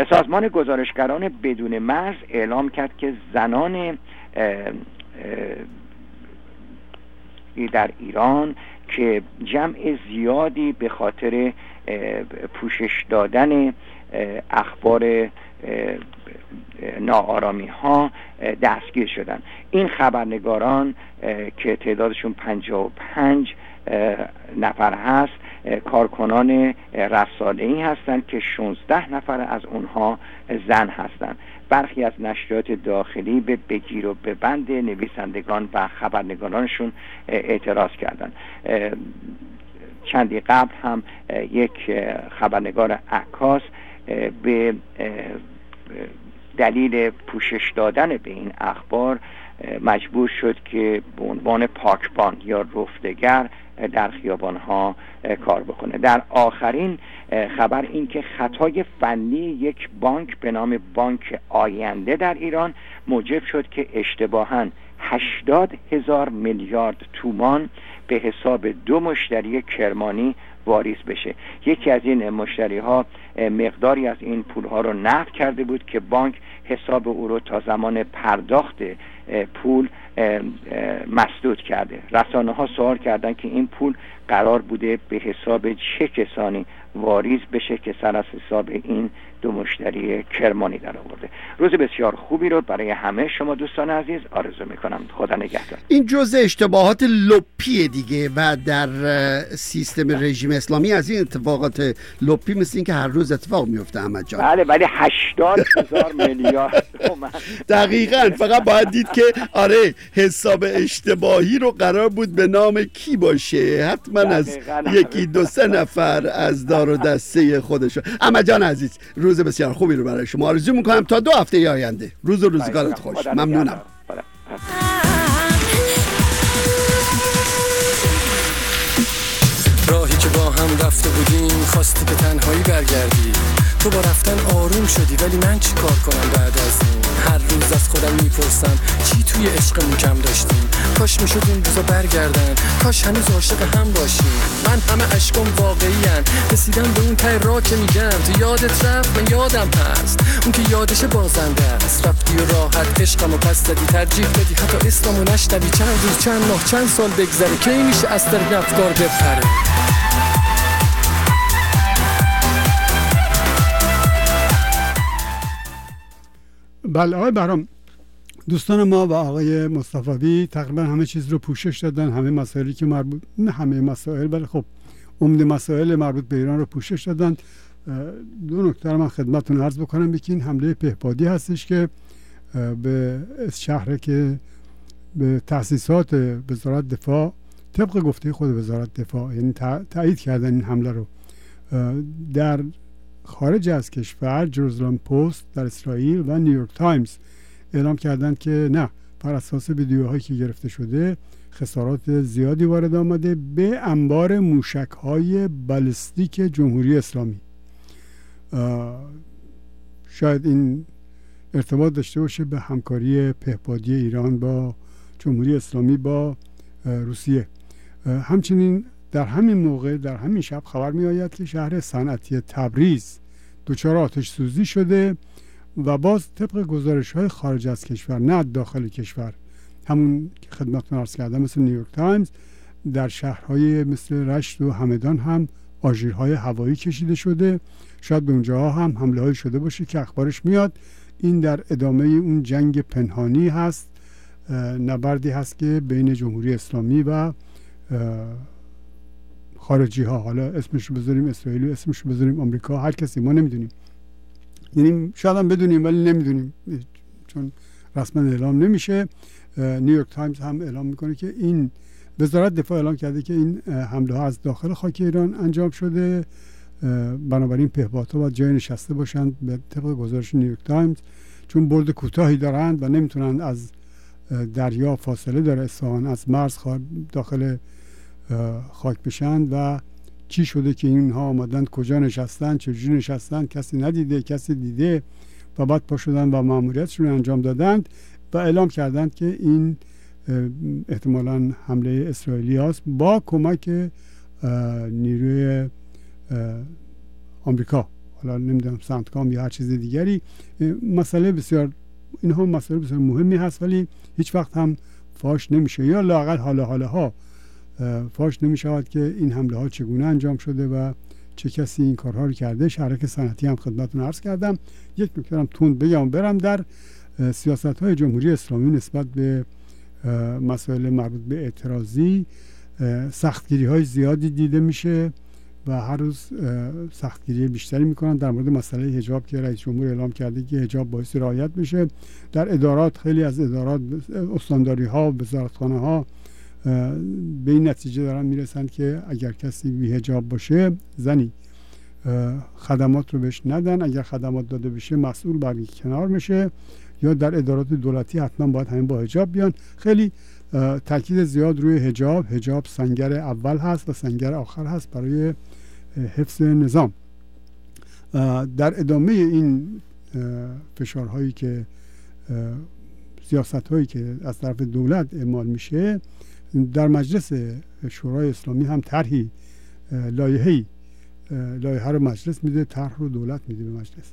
سازمان گزارشگران بدون مرز اعلام کرد که زنان در ایران که جمع زیادی به خاطر پوشش دادن اخبار ناآرامی ها دستگیر شدن. این خبرنگاران که تعدادشون پنجاه و پنج نفر هست کارکنان رسانه‌ای هستند که شانزده نفر از اونها زن هستند. برخی از نشریات داخلی به بگیر و ببند نویسندگان و خبرنگارانشون اعتراض کردند. چندی قبل هم یک خبرنگار عکاس به دلیل پوشش دادن به این اخبار مجبور شد که به عنوان پاکبان یا رفتگر در خیابان‌ها کار بکنه. در آخرین خبر این که خطای فنی یک بانک به نام بانک آینده در ایران موجب شد که اشتباهاً هشتاد هزار میلیارد تومان به حساب دو مشتری کرمانی واریز بشه. یکی از این مشتری ها مقداری از این پول ها رو نقد کرده بود که بانک حساب او رو تا زمان پرداخت پول مسدود کرده. رسانه ها سوال کردند که این پول قرار بوده به حساب چه کسانی واریز بشه که سر از حساب این دو مشتری کرمانی در آورده. روز بسیار خوبی رو برای همه شما دوستان عزیز آرزو میکنم. خدا نگهدار. این جزء اشتباهات لپی دیگه و در سیستم رژیم اسلامی از این اتفاقات لپی مثل این که هر روز اتفاق میفته. احمد جان بله ولی هشتاد هزار میلیارد دقیقاً فقط باید دید که آره حساب اشتباهی رو قرار بود به نام کی باشه، حتما از یکی دو سه نفر از دار و دسته خودشون. احمد جان عزیز روز بسیار خوبی رو برای شما آرزو میکنم تا دو هفته آینده. روز و روزگارت خوش. ممنونم. راهی که با هم رفته بودیم خواستی به تنهایی برگردی، تو با رفتن آروم شدی، ولی من چی کار کنم بعد از این؟ هر روز از خودم میپرسم چی توی عشقمون کم داشتیم، کاش میشد اون روزا برگردن، کاش هنوز عاشق هم باشیم. من همه عشقم واقعی‌ان، رسیدم به اون ته راه که میگم تو یادت رفت من یادم هست، اون که یادش بازنده است. رفتی و راحت عشقمو پس دادی، ترجیح بدی حتی اسممو نشنوی. چند روز چند ماه چند سال بگذره کی میشه از طریق افکار بپره. بله آقای بهرام، دوستان ما و آقای مصطفی تقریبا همه چیز رو پوشش دادن، همه مسائلی که مربوط، نه همه مسائل بله خب عمده مسائل مربوط به ایران رو پوشش دادن. دو نکته رو من خدمتتون عرض بکنم. یکی این حمله پهپادی هستش که به شهر که به تأسیسات وزارت دفاع طبق گفته خود وزارت دفاع یعنی تایید کردن این حمله رو در خارج از کشور جرزلم پست در اسرائیل و نیویورک تایمز اعلام کردند که نه، بر اساس ویدیوهایی که گرفته شده خسارات زیادی وارد آمده به انبار موشک‌های بالستیک جمهوری اسلامی. شاید این ارتباط داشته باشه به همکاری پهپادی ایران با جمهوری اسلامی با روسیه. همچنین در همین موقع در همین شب خبر می آید که شهر صنعتی تبریز دچار آتش سوزی شده و باز طبق گزارش های خارج از کشور نه داخل کشور، همون که خدمتتون عرض کردم مثل نیویورک تایمز، در شهرهای مثل رشت و همدان هم آژیرهای هوایی کشیده شده. شاید به اونجاها هم حمله های شده باشه که اخبارش میاد. این در ادامه اون جنگ پنهانی هست، نبردی هست که بین جمهوری اسلامی و خارجی ها، حالا اسمش رو بذاریم اسرائیل و اسمش رو بذاریم آمریکا، هر کسی، ما نمیدونیم، یعنی شاید هم بدونیم ولی نمیدونیم چون رسما اعلام نمیشه. نیویورک تایمز هم اعلام میکنه که این وزارت دفاع اعلام کرده که این حمله ها از داخل خاک ایران انجام شده، بنابراین پهپادها باید جای نشسته باشند به طبق گزارش نیویورک تایمز، چون برد کوتاهی دارند و نمیتونند از دریا فاصله داره اصفهان از مرز داخل خاک بشن. و چی شده که اینها آمدند، کجا نشستند، چجوری نشستند، کسی ندیده کسی دیده و بعد پا شدن و ماموریتشون انجام دادند و اعلام کردند که این احتمالاً حمله اسرائیلی هاست با کمک نیروی آمریکا، حالا نمیدونم سنتکام یا هر چیز دیگری. مسئله بسیار اینها مسئله بسیار مهمی هست ولی هیچ وقت هم فاش نمیشه یا لااقل حالا حالا ها فاش نمی شود که این حمله ها چگونه انجام شده و چه کسی این کارها رو کرده. شهرک صنعتی هم خدمتتون عرض کردم. یک نکته هم تند بگم برم. در سیاست های جمهوری اسلامی نسبت به مسائل مربوط به اعتراضی سختگیری های زیادی دیده میشه و هر روز سختگیری بیشتری میکنن. در مورد مسئله حجاب که رئیس جمهور اعلام کرده که حجاب باعث رعایت میشه، در ادارات خیلی از ادارات استانداری ها و وزارتخانه ها به این نتیجه دارن میرسن که اگر کسی بی‌حجاب باشه، زنی، خدمات رو بهش ندن، اگر خدمات داده بشه مسئول برگی کنار میشه، یا در ادارات دولتی حتما باید همین با حجاب بیان. خیلی تاکید زیاد روی حجاب، حجاب سنگر اول هست و سنگر آخر هست برای حفظ نظام. در ادامه این فشارهایی که سیاست‌هایی که از طرف دولت اعمال میشه، در مجلس شورای اسلامی هم طرحی لایحه‌ای لایحه رو مجلس میده، طرح رو دولت میده به مجلس.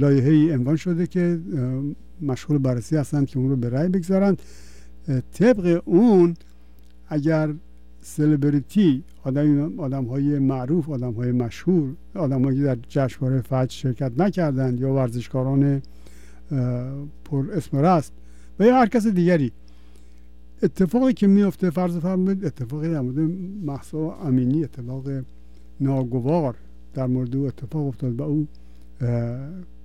لایحه‌ای عنوان شده که مشغول بررسی هستند که اون رو به رأی بگذارند. طبق اون اگر سلبریتی، آدم آدم‌های معروف، آدم‌های مشهور، آدم‌هایی که در جشنواره فجر شرکت نکردند یا ورزشکاران پر اسم راست و یا هر کس دیگری، اتفاقی که میفته، فرض فرمایید اتفاقی در مورد مهسا امینی، اتفاق ناگوار در مورد او اتفاق افتاد و او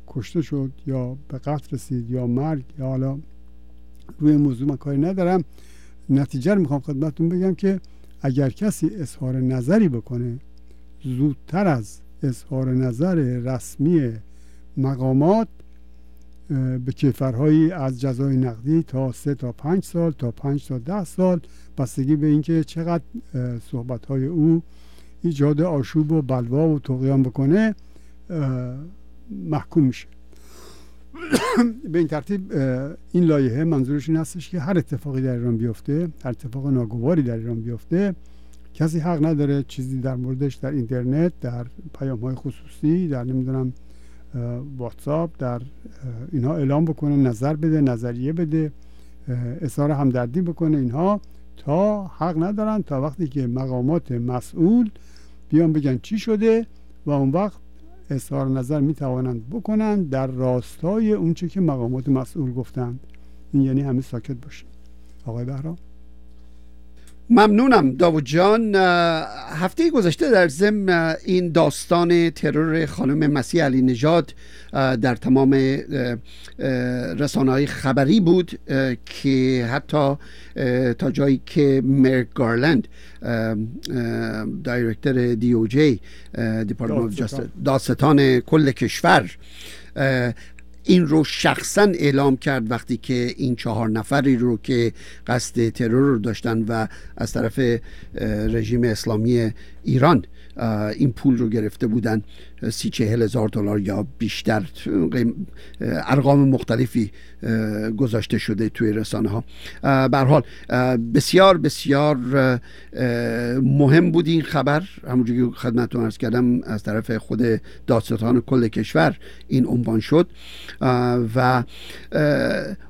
کشته شد یا به قتل رسید یا مرگ، یا حالا روی موضوع من کاری ندارم. نتیجه رو میخوام خدمتتون بگم که اگر کسی اظهار نظری بکنه زودتر از اظهار نظر رسمی مقامات به کیفرهایی از جزای نقدی تا سه تا پنج سال تا پنج تا ده سال، بستگی به اینکه چقدر صحبت‌های او ایجاد آشوب و بلوا و طغیان بکنه، محکوم میشه. به این ترتیب این لایحه منظورش این هستش که هر اتفاقی در ایران بیفته، هر اتفاق ناگواری در ایران بیفته، کسی حق نداره چیزی در موردش در اینترنت، در پیام‌های خصوصی، در نمیدونم واتساپ، در اینها اعلام بکنه، نظر بده، نظریه بده، اظهار همدردی بکنه. اینها تا حق ندارن تا وقتی که مقامات مسئول بیان بگن چی شده، و اون وقت اظهار نظر میتوانند بکنند در راستای اون چه که مقامات مسئول گفتند. این یعنی همه ساکت باشیم. آقای بهرام، ممنونم. داوود جان، هفته گذشته در ضمن این داستان ترور خانم مسیح علی نژاد در تمام رسانه‌های خبری بود که حتی تا جایی که مرک گارلند، دایرکتور دی او جی، دیپارتمنت آف جاستیس، دادستان کل کشور، این رو شخصا اعلام کرد وقتی که این چهار نفری رو که قصد ترور رو داشتن و از طرف رژیم اسلامی ایران این پول رو گرفته بودن، سی چهل هزار دلار یا بیشتر، ارقام مختلفی گذاشته شده توی رسانه ها. به هر حال بسیار بسیار مهم بود این خبر. همونجوری که خدمتتون عرض کردم، از طرف خود دادستان کل کشور این عنوان شد و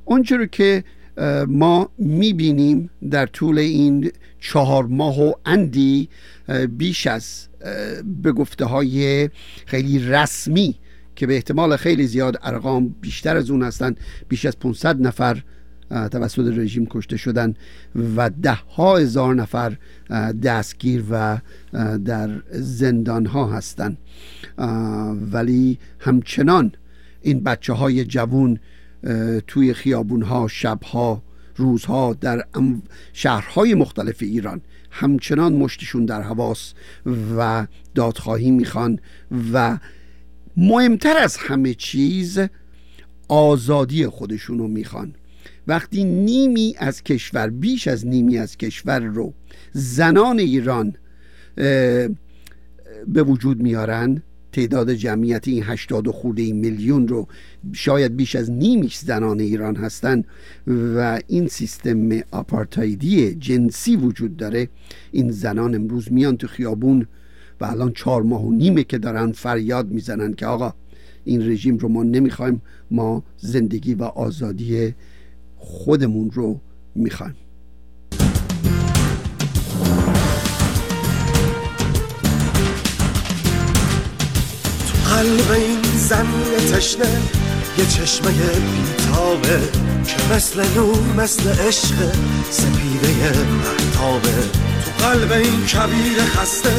اونجوری که ما میبینیم در طول این چهار ماه و اندی بیش از به گفته های خیلی رسمی که به احتمال خیلی زیاد ارقام بیشتر از اون هستن، بیش از پانصد نفر توسط رژیم کشته شدن و ده ها هزار نفر دستگیر و در زندان ها هستن، ولی همچنان این بچه های جوان توی خیابونها، شبها، روزها، در شهرهای مختلف ایران همچنان مشتشون در هواست و دادخواهی میخوان و مهمتر از همه چیز آزادی خودشونو میخوان. وقتی نیمی از کشور، بیش از نیمی از کشور رو زنان ایران به وجود میارن، تعداد جمعیت این هشتاد و خورده میلیون رو شاید بیش از نیمیش زنان ایران هستن و این سیستم آپارتایدی جنسی وجود داره، این زنان امروز میان تو خیابون و الان چهار ماه و نیمه که دارن فریاد میزنن که آقا این رژیم رو ما نمیخوایم، ما زندگی و آزادی خودمون رو میخوایم. قلب این زن یه تشنه، یه چشمه بیتابه که مثل نور مثل عشق سپیده مهتابه. تو قلب این کبیر خسته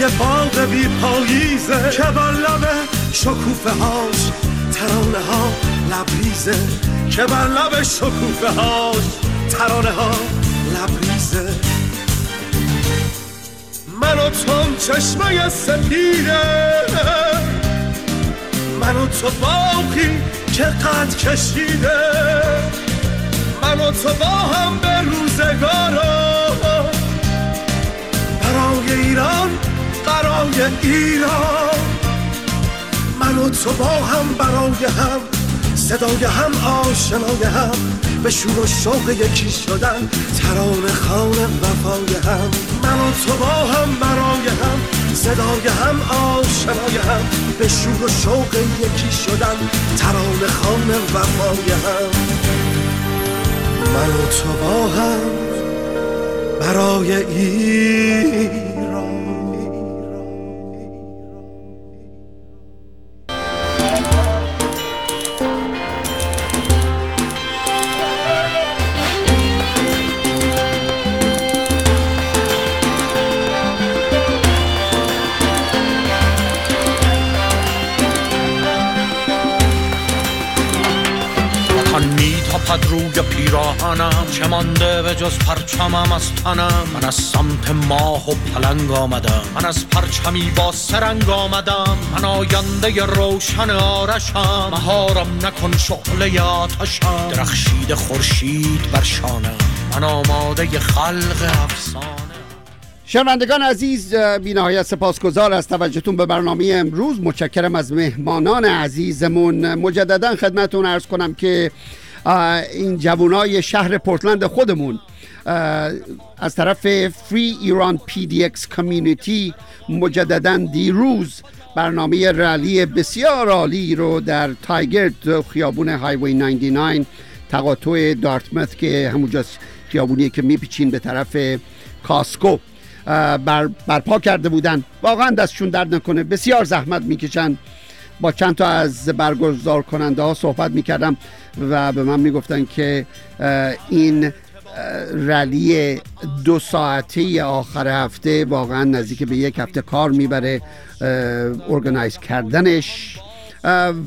یه باغ بی پاییزه که با لب شکوفه هاش ترانه ها لبریزه، که با لب شکوفه هاش ترانه ها لبریزه. من و توم چشمه سپیده، من و تو باقی که قد کشیده، من و تو با هم به روزگارا برای ایران برای ایران من و تو با هم برای هم صدای هم آشنای هم به شور و شوق یکی شدن ترانه خوان وفای هم من و تو با هم برای هم صدای هم آشنای هم به شور و شوق یکی شدن ترانه خوان وفای هم من و تو با هم برای ایران قد روی پیراهنم چه مانده به جز پرچمم از تنم من از سمت ماه و پلنگ آمدم من از پرچمی با سرنگ آمدم من آینده روشن آرشم مهارم نکن شعله آتشم درخشید خورشید بر شانم من آماده خلق افسانه. شنوندگان عزیز، بی‌نهایت سپاسگزار از توجهتون به برنامه امروز. متشکرم از مهمانان عزیزمون. مجددا خدمتتون عرض کنم که این جوانای شهر پورتلند خودمون از طرف فری ایران پی دی اکس کامیونیتی مجدداً دیروز برنامه رلی بسیار عالی رو در تایگرد خیابون هایوی نود و نه تقاطع دارتموث که همونجا خیابونیه که میپیچین به طرف کاسکو بر برپا کرده بودن. واقعاً دستشون درد نکنه، بسیار زحمت میکشن. با چند تا از برگزار کننده ها صحبت میکردم و به من میگفتن که این رلی دو ساعته آخر هفته واقعا نزدیک به یک هفته کار میبره، ارگنایز کردنش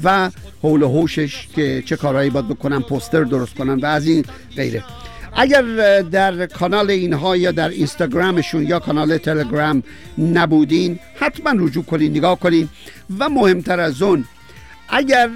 و حول و حوشش که چه کارهایی باید بکنن، پوستر درست کنن و از این غیره. اگر در کانال اینها یا در اینستاگرامشون یا کانال تلگرام نبودین حتما رجوع کنین، نگاه کنین. و مهمتر از اون، اگر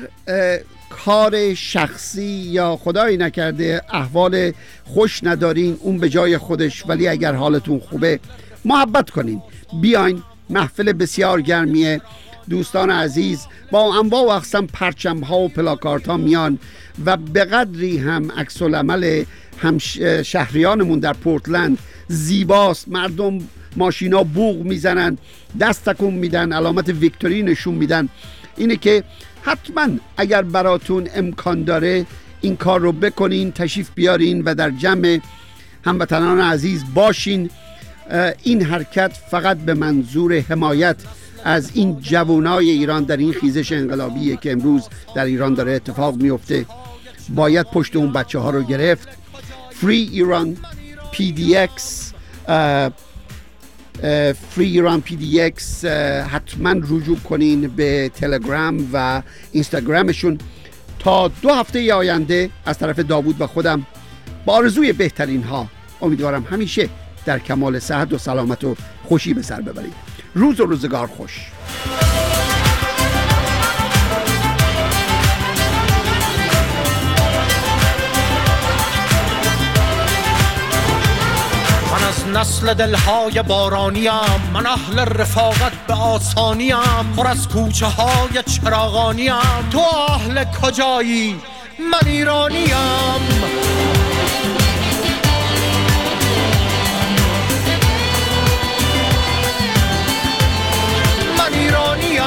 کار شخصی یا خدایی نکرده احوال خوش ندارین، اون به جای خودش، ولی اگر حالتون خوبه محبت کنین، بیاین. محفل بسیار گرمیه. دوستان عزیز با انواع و اقسام پرچم ها و پلاکارت ها میان و به قدری هم عکس العمل هم شهریانمون در پورتلند زیباست. مردم ماشینا بوق میزنن، دست تکون میدن، علامت ویکتوری نشون میدن. اینه که حتما اگر براتون امکان داره این کار رو بکنین، تشریف بیارین و در جمع هموطنان عزیز باشین. این حرکت فقط به منظور حمایت از این جوانای ایران در این خیزش انقلابیه که امروز در ایران داره اتفاق میفته. باید پشت اون بچه ها رو گرفت. Free Iran پی دی اکس اه اه Free Iran پی دی اکس حتما رجوع کنین به تلگرام و اینستاگرامشون. تا دو هفته آینده از طرف داوود و خودم با آرزوی بهترین ها، امیدوارم همیشه در کمال صحت و سلامت و خوشی به سر ببرید. روز و روزگار خوش. نسل دلهای بارانیم، من اهل رفاقت به آسانیم، پر از کوچه های چراغانیم. تو اهل کجایی؟ من ایرانیم. من ایرانیم.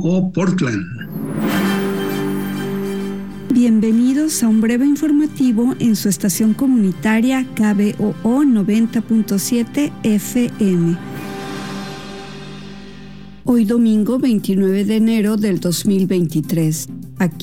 K B O O Portland. Bienvenidos a un breve informativo en su estación comunitaria K B O O noventa punto siete F M. Hoy domingo veintinueve de enero del dos mil veintitrés. Aquí